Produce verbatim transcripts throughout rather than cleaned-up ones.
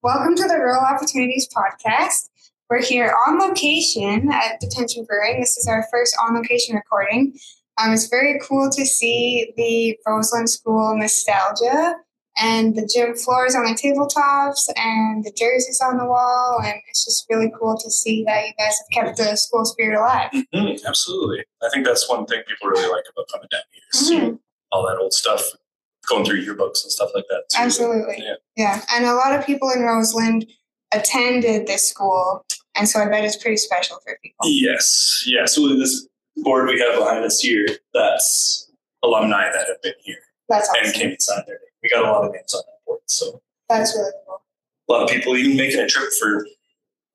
Welcome to the Rural Opportunities Podcast. We're here on location at Detention Brewing. This is our first on-location recording. Um, it's very cool to see the Rosalind School nostalgia and the gym floors on the tabletops and the jerseys on the wall. And it's just really cool to see that you guys have kept the school spirit alive. Mm-hmm, absolutely. I think that's one thing people really like about coming down here is mm-hmm. all that old stuff. Going through yearbooks and stuff like that. Too. Absolutely. Yeah. yeah. And a lot of people in Rosalind attended this school, and so I bet it's pretty special for people. Yes. Yeah. So this board we have behind us here, that's alumni that have been here. That's awesome. And came inside there. We got a lot of names on that board. So that's really cool. A lot of people even making a trip for a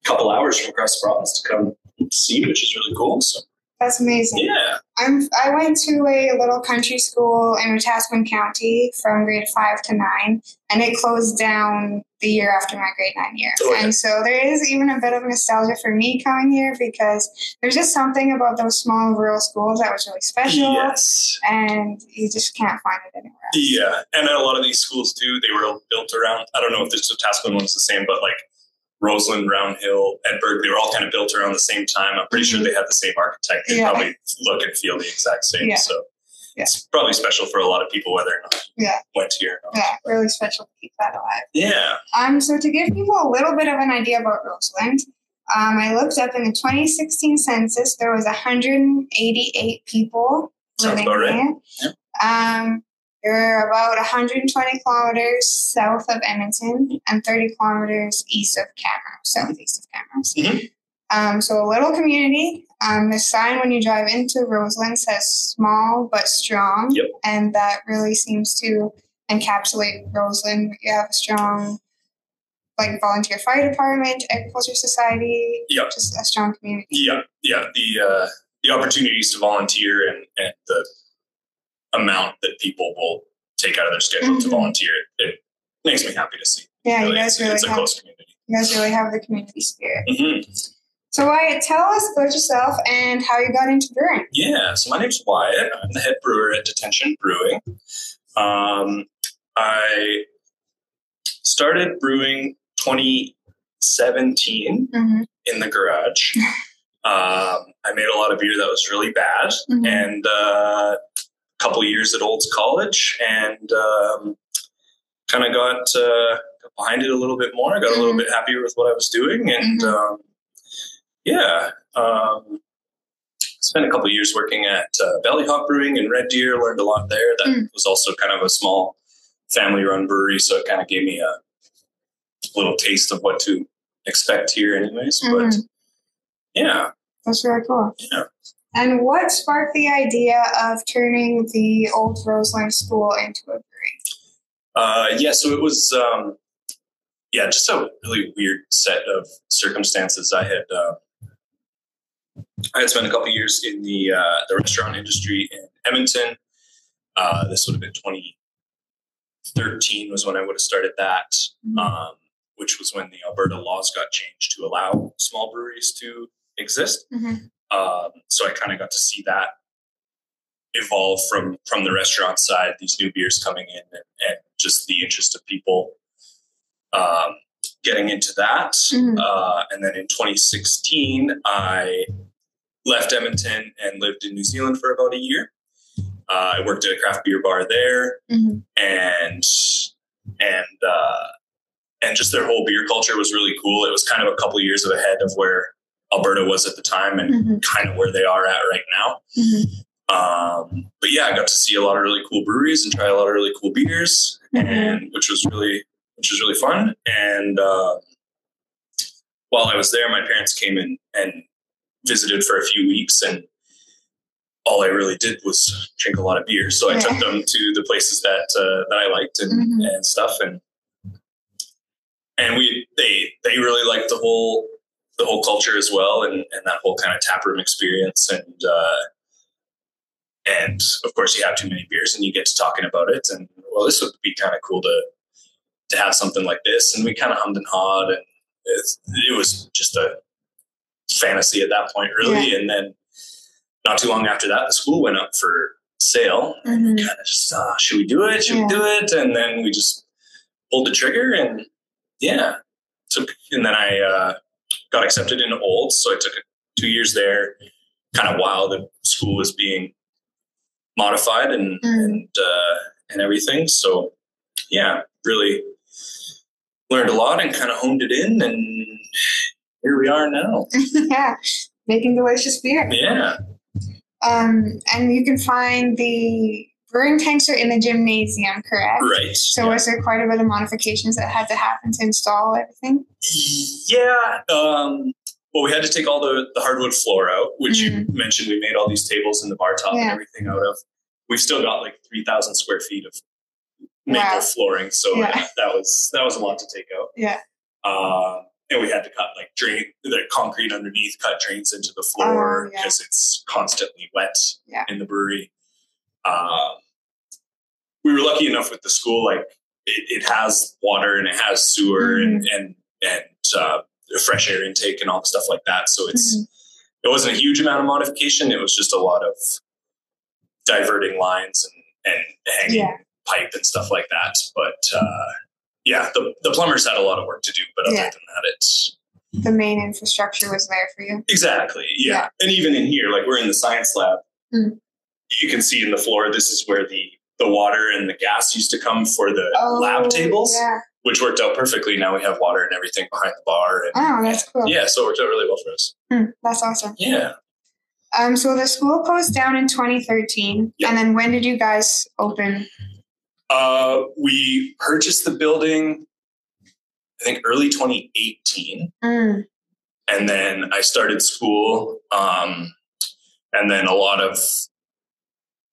couple hours from across the province to come see, which is really cool. So that's amazing. Yeah. I'm, I went to a little country school in Tasman County from grade five to nine, and it closed down the year after my grade nine year. Oh, yeah. And so there is even a bit of nostalgia for me coming here because there's just something about those small rural schools that was really special. Yes. And you just can't find it anywhere else. Yeah. And a lot of these schools, too, they were built around, I don't know if the Tasman one's the same, but like, Rosalind, Roundhill, Edberg, they were all kind of built around the same time. I'm pretty mm-hmm. sure they had the same architect. They yeah. probably look and feel the exact same. Yeah. So yeah. it's probably special for a lot of people, whether or not yeah. went here. Or not. Yeah, really special to keep that alive. Yeah. Um. So to give people a little bit of an idea about Rosalind, um, I looked up in the twenty sixteen census, there was one hundred eighty-eight people Sounds living about right. here. Yeah. Um. You're about one hundred twenty kilometers south of Edmonton and thirty kilometers east of Camrose, southeast of Camrose. Mm-hmm. Um, so a little community. Um, the sign when you drive into Rosalind says small but strong. Yep. And that really seems to encapsulate Rosalind. You have a strong like volunteer fire department, agriculture society, yep. just a strong community. Yeah, yeah. The uh, the opportunities to volunteer and, and the amount that people will take out of their schedule mm-hmm. to volunteer. It makes me happy to see. Yeah, really, you guys really it's a have, close community. You guys really have the community spirit. Mm-hmm. So Wyatt, tell us about yourself and how you got into brewing. Yeah, so my name's Wyatt. I'm the head brewer at Detention Brewing. Um, I started brewing twenty seventeen mm-hmm. in the garage. um, I made a lot of beer that was really bad mm-hmm. and uh couple of years at Olds College and um, kind of got uh, behind it a little bit more. I got mm-hmm. a little bit happier with what I was doing. And mm-hmm. um, yeah, um, spent a couple of years working at uh, Belly Hop Brewing in Red Deer, learned a lot there. That mm. was also kind of a small family run brewery. So it kind of gave me a little taste of what to expect here anyways. Mm-hmm. But yeah. That's really cool. Yeah. And what sparked the idea of turning the old Rosalind School into a brewery? Uh, yeah, so it was, um, yeah, just a really weird set of circumstances. I had uh, I had spent a couple of years in the uh, the restaurant industry in Edmonton. Uh, this would have been twenty thirteen was when I would have started that, mm-hmm. um, which was when the Alberta laws got changed to allow small breweries to exist. Mm-hmm. Um, so I kind of got to see that evolve from, from the restaurant side, these new beers coming in and, and just the interest of people um, getting into that. Mm-hmm. Uh, and then in twenty sixteen, I left Edmonton and lived in New Zealand for about a year. Uh, I worked at a craft beer bar there mm-hmm. and, and, uh, and just their whole beer culture was really cool. It was kind of a couple years ahead of where Alberta was at the time and mm-hmm. kind of where they are at right now. Mm-hmm. Um, but yeah, I got to see a lot of really cool breweries and try a lot of really cool beers mm-hmm. and which was really, which was really fun. And, uh, while I was there, my parents came in and visited for a few weeks and all I really did was drink a lot of beer. So yeah. I took them to the places that, uh, that I liked and, mm-hmm. and stuff. And, and we, they, they really liked the whole, the whole culture as well. And, and that whole kind of taproom experience. And, uh, and of course you have too many beers and you get to talking about it and well, this would be kind of cool to, to have something like this. And we kind of hummed and hawed and it's, it was just a fantasy at that point really. Yeah. And then not too long after that, the school went up for sale mm-hmm. and kind of just, uh, should we do it? Should yeah. we do it? And then we just pulled the trigger and yeah. took, and then I uh, got accepted into Olds. So I took two years there, kind of while the school was being modified and, mm. and, uh, and everything. So yeah, really learned a lot and kind of honed it in, and here we are now. Yeah. Making delicious beer. Yeah. Um, and you can find the brewing tanks are in the gymnasium, correct? Right. So yeah. Was there quite a bit of modifications that had to happen to install everything? Yeah. Um, well, we had to take all the, the hardwood floor out, which mm-hmm. you mentioned we made all these tables in the bar top yeah. and everything out of. We've still got like three thousand square feet of maple wow. flooring. So yeah. Yeah, that was that was a lot to take out. Yeah. Uh, and we had to cut like drain the concrete underneath, cut drains into the floor because oh, yeah. it's constantly wet yeah. in the brewery. Um, we were lucky enough with the school, like it, it has water and it has sewer mm-hmm. and, and, and, uh, fresh air intake and all the stuff like that. So it's, mm-hmm. it wasn't a huge amount of modification. It was just a lot of diverting lines and, and hanging yeah. pipe and stuff like that. But, uh, yeah, the, the plumbers had a lot of work to do, but other yeah. than that, it's... The main infrastructure was there for you. Exactly, yeah. yeah. And even in here, like we're in the science lab. Mm. You can see in the floor, this is where the, the water and the gas used to come for the oh, lab tables, yeah. which worked out perfectly. Now we have water and everything behind the bar. And, oh, that's cool. Yeah, so it worked out really well for us. Mm, that's awesome. Yeah. Um. So the school closed down in twenty thirteen, yep. and then when did you guys open? Uh, we purchased the building, I think, early twenty eighteen. Mm. And then I started school. Um, and then a lot of,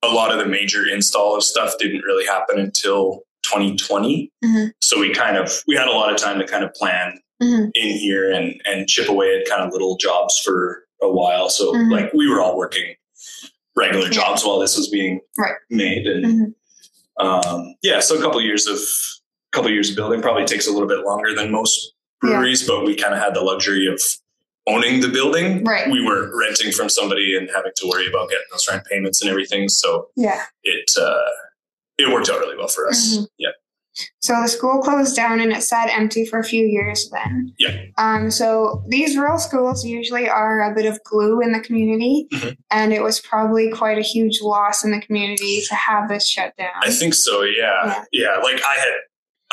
a lot of the major install of stuff didn't really happen until twenty twenty. Mm-hmm. So we kind of, we had a lot of time to kind of plan mm-hmm. in here and, and chip away at kind of little jobs for a while. So mm-hmm. like we were all working regular yeah. jobs while this was being right. made and, mm-hmm. Um, yeah, so a couple of years of a couple of years of building probably takes a little bit longer than most breweries, yeah. but we kind of had the luxury of owning the building. Right. We weren't renting from somebody and having to worry about getting those rent payments and everything. So yeah, it uh, it worked out really well for us. Mm-hmm. Yeah. So the school closed down and it sat empty for a few years then. Yeah. Um, so these rural schools usually are a bit of glue in the community, mm-hmm. and it was probably quite a huge loss in the community to have this shut down. I think so. Yeah. Yeah. yeah. Like I had,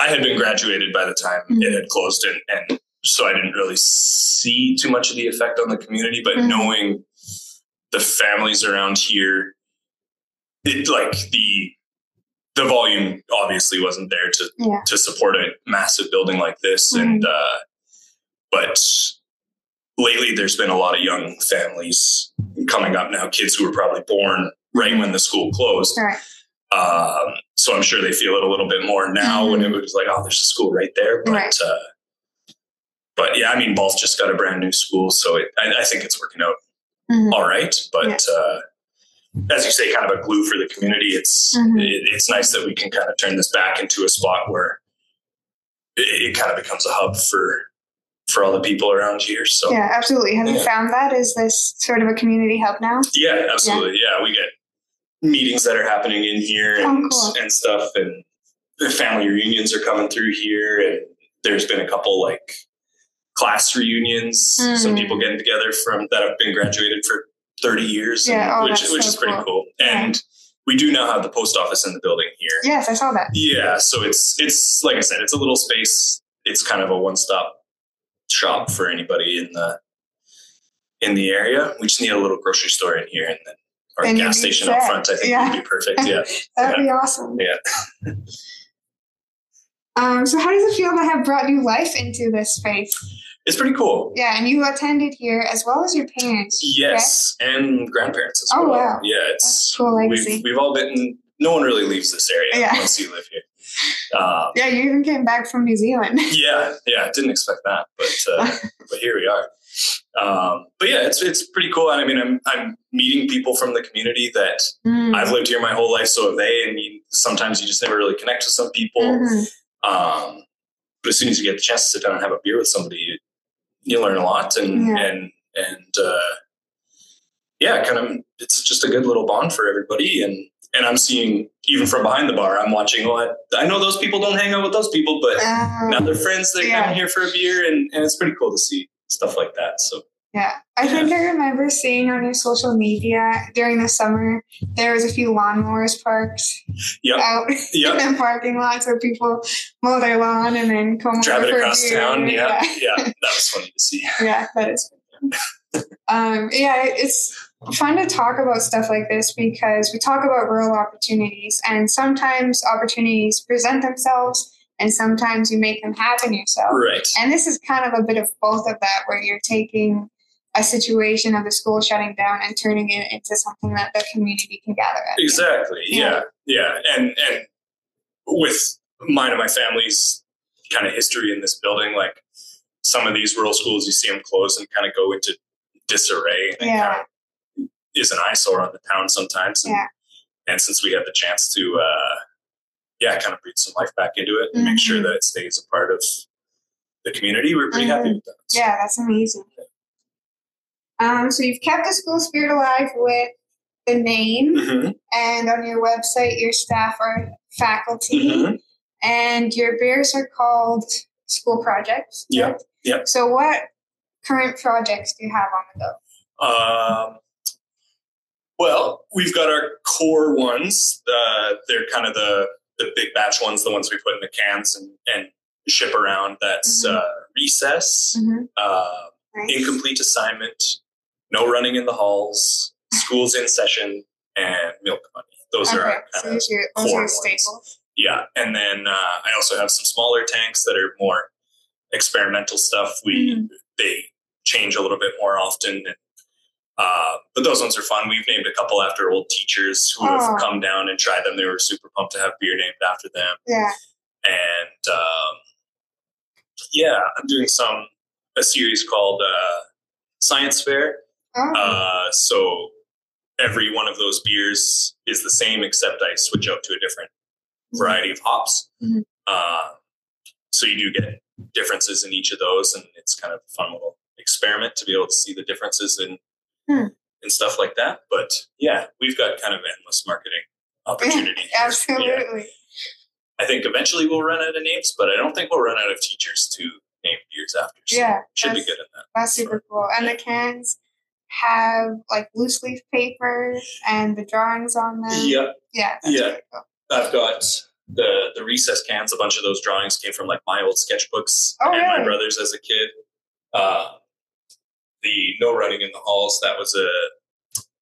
I had been graduated by the time mm-hmm. it had closed, and, and so I didn't really see too much of the effect on the community, but mm-hmm. knowing the families around here, it like the, the volume obviously wasn't there to, yeah. to support a massive building like this. Mm-hmm. And, uh, but lately there's been a lot of young families coming up now, kids who were probably born right when the school closed. Right. Um, so I'm sure they feel it a little bit more now mm-hmm. when it was like, oh, there's a school right there. But, right. uh, but yeah, I mean, Balth just got a brand new school, so it, I, I think it's working out mm-hmm. all right. But, yeah. uh, as you say, kind of a glue for the community. It's mm-hmm. it, it's nice that we can kind of turn this back into a spot where it, it kind of becomes a hub for for all the people around here. So yeah, absolutely. Have yeah. you found that? Is this sort of a community hub now? Yeah, absolutely. Yeah, yeah we get meetings that are happening in here and oh, cool. and stuff, and the family reunions are coming through here. And there's been a couple like class reunions. Mm. Some people getting together from that have been graduated for thirty years, yeah, and, oh, which, which so is pretty cool. cool. Yeah. And we do now have the post office in the building here. Yes, I saw that. Yeah. So it's, it's like I said, it's a little space. It's kind of a one-stop shop for anybody in the, in the area. We just need a little grocery store in here, and then our and gas station set. Up front, I think yeah. would be perfect. Yeah. That'd yeah. be awesome. Yeah. um, so how does it feel to have brought new life into this space? It's pretty cool. Yeah, and you attended here as well as your parents. Yes, right? And grandparents as oh, well. Oh, wow. Yeah, it's cool legacy. We've, we've all been, no one really leaves this area yeah. unless you live here. Um, yeah, you even came back from New Zealand. yeah, yeah, I didn't expect that, but uh, but here we are. Um, but yeah, it's it's pretty cool. And I mean, I'm I'm meeting people from the community that mm. I've lived here my whole life, so have they. I mean, sometimes you just never really connect with some people. Mm-hmm. Um, but as soon as you get the chance to sit down and have a beer with somebody, you You learn a lot, and yeah. and and uh, yeah, kind of. It's just a good little bond for everybody, and And I'm seeing, even from behind the bar, I'm watching what, I know those people don't hang out with those people, but um, now they're friends. They yeah. come here for a beer, and, and it's pretty cool to see stuff like that. So yeah, I yeah. think I remember seeing on your social media during the summer, there was a few lawnmowers parked yep. out yep. in the parking lot, so people mow their lawn and then come drive over it across for a beer. Town. Yeah, yeah, yeah, that was funny to see. Yeah, that is funny. Um, yeah, it's fun to talk about stuff like this because we talk about rural opportunities, and sometimes opportunities present themselves and sometimes you make them happen yourself. Right. And this is kind of a bit of both of that, where you're taking a situation of the school shutting down and turning it into something that the community can gather at. Exactly. Yeah. Yeah. yeah. And, and with mine and my family's kind of history in this building, like some of these rural schools, you see them close and kind of go into disarray, and yeah. kind of is an eyesore on the town sometimes. And, yeah. and since we had the chance to, uh, yeah, kind of breathe some life back into it and mm-hmm. make sure that it stays a part of the community, we're pretty mm-hmm. happy with that. So. Yeah, that's amazing. Um, so you've kept the school spirit alive with the name, mm-hmm. and on your website, your staff are faculty, mm-hmm. and your beers are called school projects. Yeah, right? yeah. So what current projects do you have on the go? Um, well, we've got our core ones. Uh, they're kind of the the big batch ones, the ones we put in the cans and, and ship around. That's mm-hmm. uh, recess, mm-hmm. uh, nice. Incomplete assignment, no running in the halls, school's in session, and milk money. Those okay. are our kind so of your, those core are staples. Ones. Yeah, and then uh, I also have some smaller tanks that are more experimental stuff. We mm-hmm. they change a little bit more often. And, Uh, but those ones are fun. We've named a couple after old teachers who oh. have come down and tried them. They were super pumped to have beer named after them. Yeah. And, um, yeah, I'm doing some, a series called, uh, Science Fair. Oh. Uh, so every one of those beers is the same, except I switch out to a different mm-hmm. variety of hops. Mm-hmm. Uh, so you do get differences in each of those, and it's kind of a fun little experiment to be able to see the differences in Hmm. and stuff like that. But yeah, we've got kind of endless marketing opportunity. Absolutely. Yeah. I think eventually we'll run out of names, but I don't think we'll run out of teachers to name beers after. So yeah, should be good at that. That's sort. Super cool. And yeah. the cans have like loose leaf paper and the drawings on them. Yep. Yeah. Yeah. Really cool. I've got the the recess cans. A bunch of those drawings came from like my old sketchbooks oh, and really? my brother's as a kid. Uh, The No Running in the Halls, that was a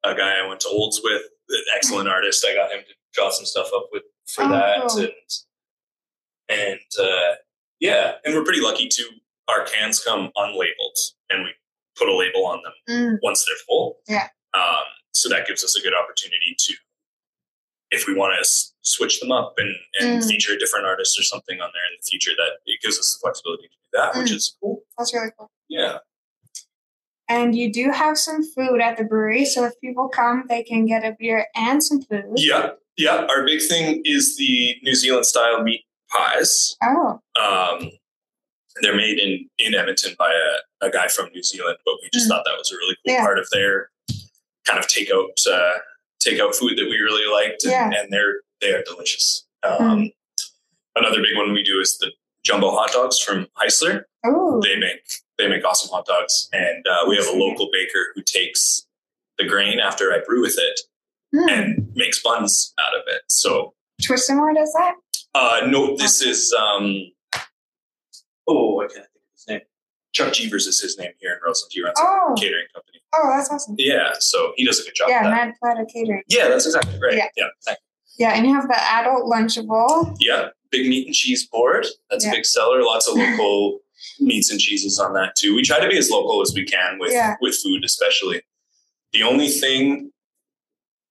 a guy I went to Olds with, an excellent artist. I got him to draw some stuff up with for oh, that. Cool. And, and uh, yeah, and we're pretty lucky too. Our cans come unlabeled, and we put a label on them mm. once they're full. Yeah. Um, so that gives us a good opportunity to, if we want to s- switch them up and, and mm. feature a different artist or something on there in the future, that it gives us the flexibility to do that, mm. which is cool. That's really cool. Yeah. And you do have some food at the brewery, so if people come, they can get a beer and some food. Yeah, yeah. Our big thing is the New Zealand-style meat pies. Oh. Um, they're made in, in Edmonton by a, a guy from New Zealand, but we just mm. thought that was a really cool yeah. part of their kind of takeout uh, takeout food that we really liked, and, yeah. and they're they are delicious. Um, mm. Another big one we do is the jumbo hot dogs from Heisler. Oh. They make. They make awesome hot dogs, and uh, we have a local baker who takes the grain after I brew with it mm. and makes buns out of it. So, Twist and More does that? Uh, no, this is um, oh, I can't think of his name. Chuck Jeevers is his name here in Rosalind. He runs oh. a catering company. Oh, that's awesome. Yeah, so he does a good job. Yeah, Mad Platter Catering. Yeah, that's exactly right. Yeah, yeah, thank you. Yeah, and you have the adult lunchable. Yeah, big meat and cheese board. That's yeah. a big seller. Lots of local. Meats and cheeses on that too. We try to be as local as we can with, yeah. with food, especially. The only thing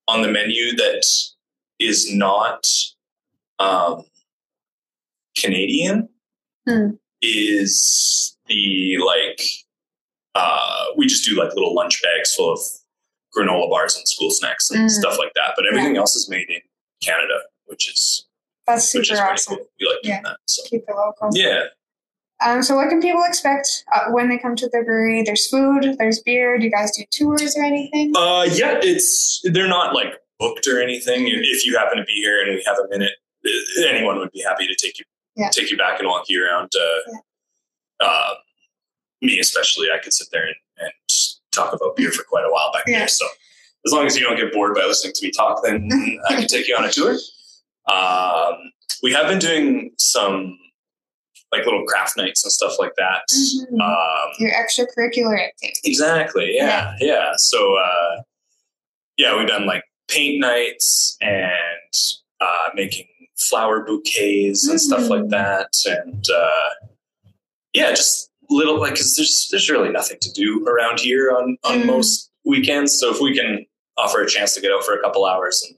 on the menu that is not um, Canadian hmm. is the like, uh, we just do like little lunch bags full of granola bars and school snacks and mm. stuff like that. But everything yeah. else is made in Canada, which is, That's super which is awesome. Cool. We like doing yeah. that. So. Keep it local. Yeah. Um, so what can people expect uh, when they come to the brewery? There's food, there's beer. Do you guys do tours or anything? Uh, yeah, it's, they're not like booked or anything. If you happen to be here and we have a minute, anyone would be happy to take you yeah. take you back and walk you around. Uh, yeah. uh, me especially, I could sit there and, and talk about beer for quite a while back yeah. there. So as long as you don't get bored by listening to me talk, then I can take you on a tour. Um, we have been doing some like little craft nights and stuff like that. Mm-hmm. Um, Your extracurricular activities. Exactly. Yeah. Yeah. yeah. So, uh, yeah, we've done like paint nights and, uh, making flower bouquets and mm-hmm. stuff like that. And, uh, yeah, just little, like, cause there's, there's really nothing to do around here on, on mm. most weekends. So if we can offer a chance to get out for a couple hours and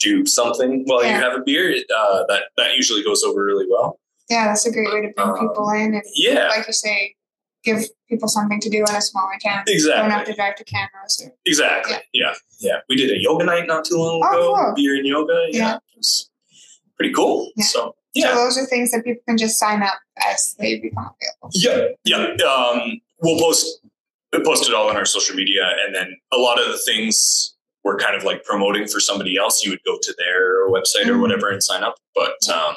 do something while yeah. you have a beer, uh, that, that usually goes over really well. Yeah, that's a great way to bring um, people in. And yeah. like you say, give people something to do in a smaller town. Exactly. Don't have to drive to Camrose. Or, exactly. Yeah. yeah. Yeah. We did a yoga night not too long oh, ago. Cool. Beer and yoga. Yeah. yeah. It was pretty cool. Yeah. So, yeah. So those are things that people can just sign up as they become available. Yeah. Yeah. Um, we'll post, we'll post it all on our social media. And then a lot of the things we're kind of like promoting for somebody else, you would go to their website mm-hmm. or whatever and sign up. But, um,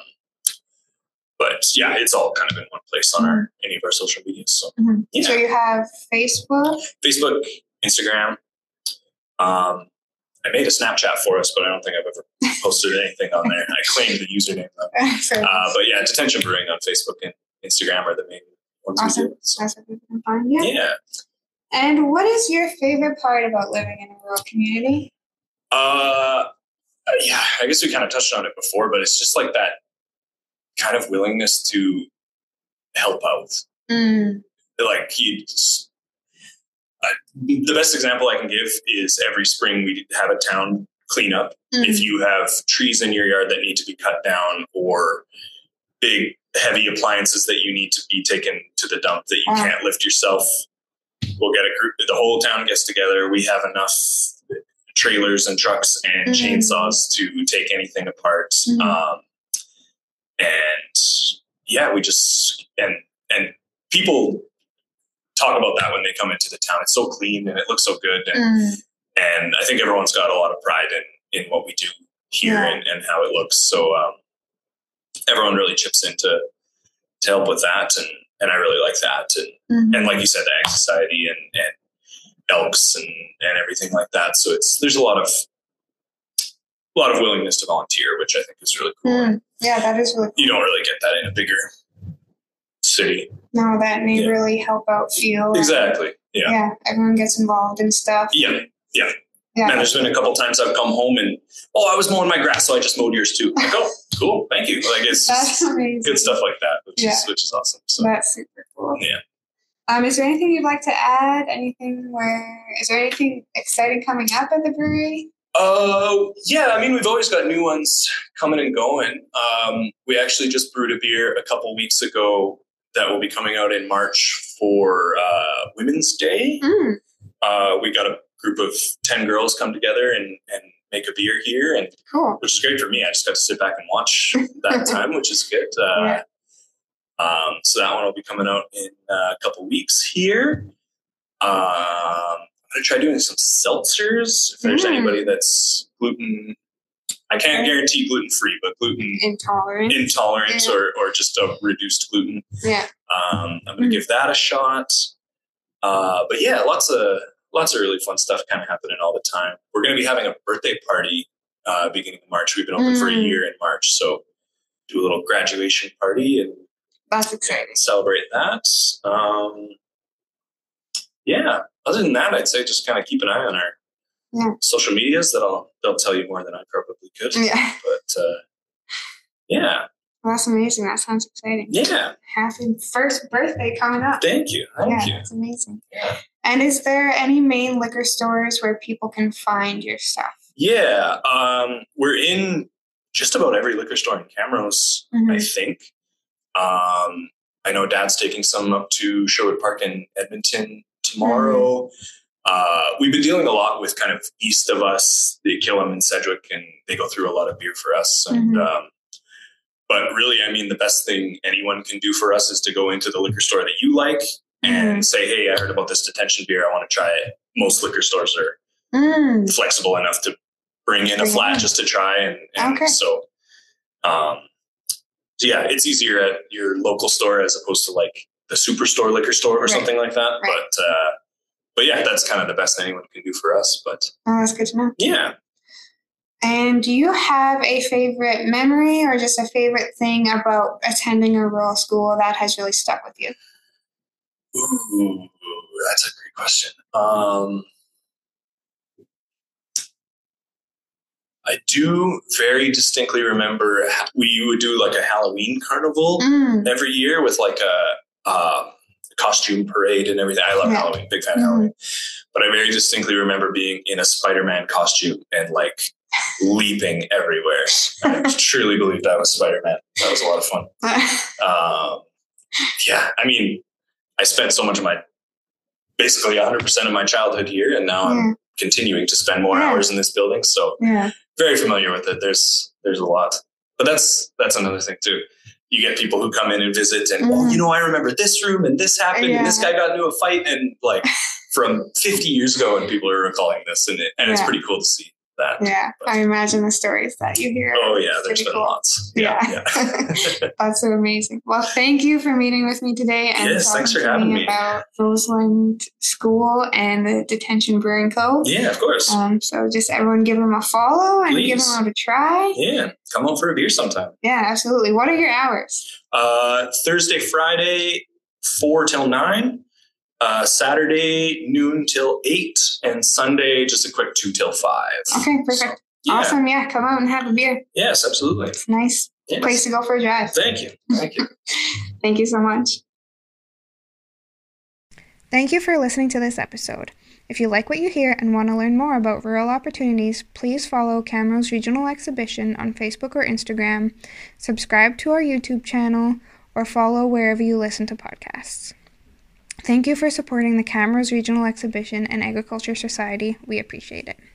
But yeah, it's all kind of in one place on our any of our social media. So, mm-hmm. yeah. so you have Facebook, Facebook, Instagram. Um, I made a Snapchat for us, but I don't think I've ever posted anything on there. I claimed the username though. Uh, but yeah, Detention Brewing on Facebook and Instagram are the main ones. Awesome. We do, so. That's what we can find. Yeah. yeah. And what is your favorite part about living in a rural community? Uh, yeah, I guess we kind of touched on it before, but it's just like that kind of willingness to help out. Mm. Like he, uh, the best example I can give is every spring we have a town cleanup. Mm. If you have trees in your yard that need to be cut down or big heavy appliances that you need to be taken to the dump that you oh. can't lift yourself, we'll get a group. The whole town gets together. We have enough trailers and trucks and mm-hmm. chainsaws to take anything apart. Mm-hmm. Um, And yeah, we just, and, and people talk about that when they come into the town. It's so clean and it looks so good. And, mm. and I think everyone's got a lot of pride in, in what we do here yeah. and, and how it looks. So, um, everyone really chips in to, to help with that. And, and I really like that. And, mm-hmm. and like you said, the Ag Society and, and Elks and, and everything like that. So it's, there's a lot of, a lot of willingness to volunteer, which I think is really cool. Mm. Yeah, that is really cool. You don't really get that in a bigger city. No, that neighborly yeah. help out feel. Exactly. Yeah. Yeah. Everyone gets involved in stuff. Yeah. Yeah. Yeah. And there's been a couple times I've come home and, oh, I was mowing my grass, so I just mowed yours too. Like, oh, cool. Thank you. Like, it's That's amazing. Good stuff like that, which yeah. is which is awesome. So that's super cool. Yeah. Um, is there anything you'd like to add? Anything where is there anything exciting coming up at the brewery? Uh, yeah, I mean, we've always got new ones coming and going. Um, we actually just brewed a beer a couple weeks ago that will be coming out in March for, uh, Women's Day. Mm. Uh, we got a group of ten girls come together and, and make a beer here and, cool. which is great for me. I just got to sit back and watch that time, which is good. Uh, yeah. um, so that one will be coming out in uh, a couple weeks here. Um, I'm going to try doing some seltzers. If there's mm. anybody that's gluten, I can't guarantee gluten-free, but gluten intolerant, intolerant, yeah. or, or just a reduced gluten. Yeah. Um, I'm going to mm. give that a shot. Uh, but yeah, lots of, lots of really fun stuff kind of happening all the time. We're going to be having a birthday party, uh, beginning of March. We've been open mm. for a year in March. So do a little graduation party and, That's exciting. and celebrate that. Um, yeah. Other than that, I'd say just kind of keep an eye on our yeah. social medias. That I'll they'll tell you more than I probably could. Yeah. But uh, yeah. Well, that's amazing. That sounds exciting. Yeah. Happy first birthday coming up. Thank you. Thank yeah, you. That's amazing. Yeah. And is there any main liquor stores where people can find your stuff? Yeah. Um, we're in just about every liquor store in Camrose, mm-hmm. I think. Um, I know Dad's taking some up to Sherwood Park in Edmonton tomorrow. Uh, we've been dealing a lot with kind of east of us, the Killam and Sedgwick, and they go through a lot of beer for us. And, mm-hmm. um, but really, I mean, the best thing anyone can do for us is to go into the liquor store that you like mm-hmm. and say, hey, I heard about this detention beer. I want to try it. Most liquor stores are mm. flexible enough to bring in a flat just to try. And, and okay. so, um, so yeah, it's easier at your local store as opposed to like the superstore liquor store or right. something like that. Right. But, uh, but yeah, that's kind of the best anyone can do for us. But oh, that's good to know. Yeah. And do you have a favorite memory or just a favorite thing about attending a rural school that has really stuck with you? Ooh, that's a great question. Um, I do very distinctly remember we would do like a Halloween carnival mm. every year with like a uh, costume parade and everything. I love yeah. Halloween, big fan of mm. Halloween. But I very distinctly remember being in a Spider-Man costume and like leaping everywhere. I truly believed I was Spider-Man. That was a lot of fun. um, yeah, I mean, I spent so much of my, basically one hundred percent of my childhood here, and now yeah. I'm continuing to spend more yeah. hours in this building. So yeah. very familiar with it. There's there's a lot. But that's that's another thing too. You get people who come in and visit and, mm. well, you know, I remember this room and this happened yeah. and this guy got into a fight and like from fifty years ago and people are recalling this and, it, and yeah. it's pretty cool to see that. Yeah, but I imagine the stories that you hear. Oh yeah, there's been cool. lots. Yeah, yeah. yeah. That's so amazing. Well, thank you for meeting with me today and yes, talking thanks for to having me, me about Rosalind School and the Detention Brewing Co. Yeah, of course. Um, so just everyone give them a follow and Please. give them a try. Yeah, come on for a beer sometime. Yeah, absolutely. What are your hours? Uh, Thursday, Friday, four till nine. Uh, Saturday, noon till eight, and Sunday, just a quick two till five. Okay, perfect. So, yeah. Awesome. Yeah, come out and have a beer. Yes, absolutely. It's a nice yes. place to go for a drive. Thank you. Thank you. Thank you so much. Thank you for listening to this episode. If you like what you hear and want to learn more about rural opportunities, please follow Camrose Regional Exhibition on Facebook or Instagram, subscribe to our YouTube channel, or follow wherever you listen to podcasts. Thank you for supporting the Camrose Regional Exhibition and Agriculture Society. We appreciate it.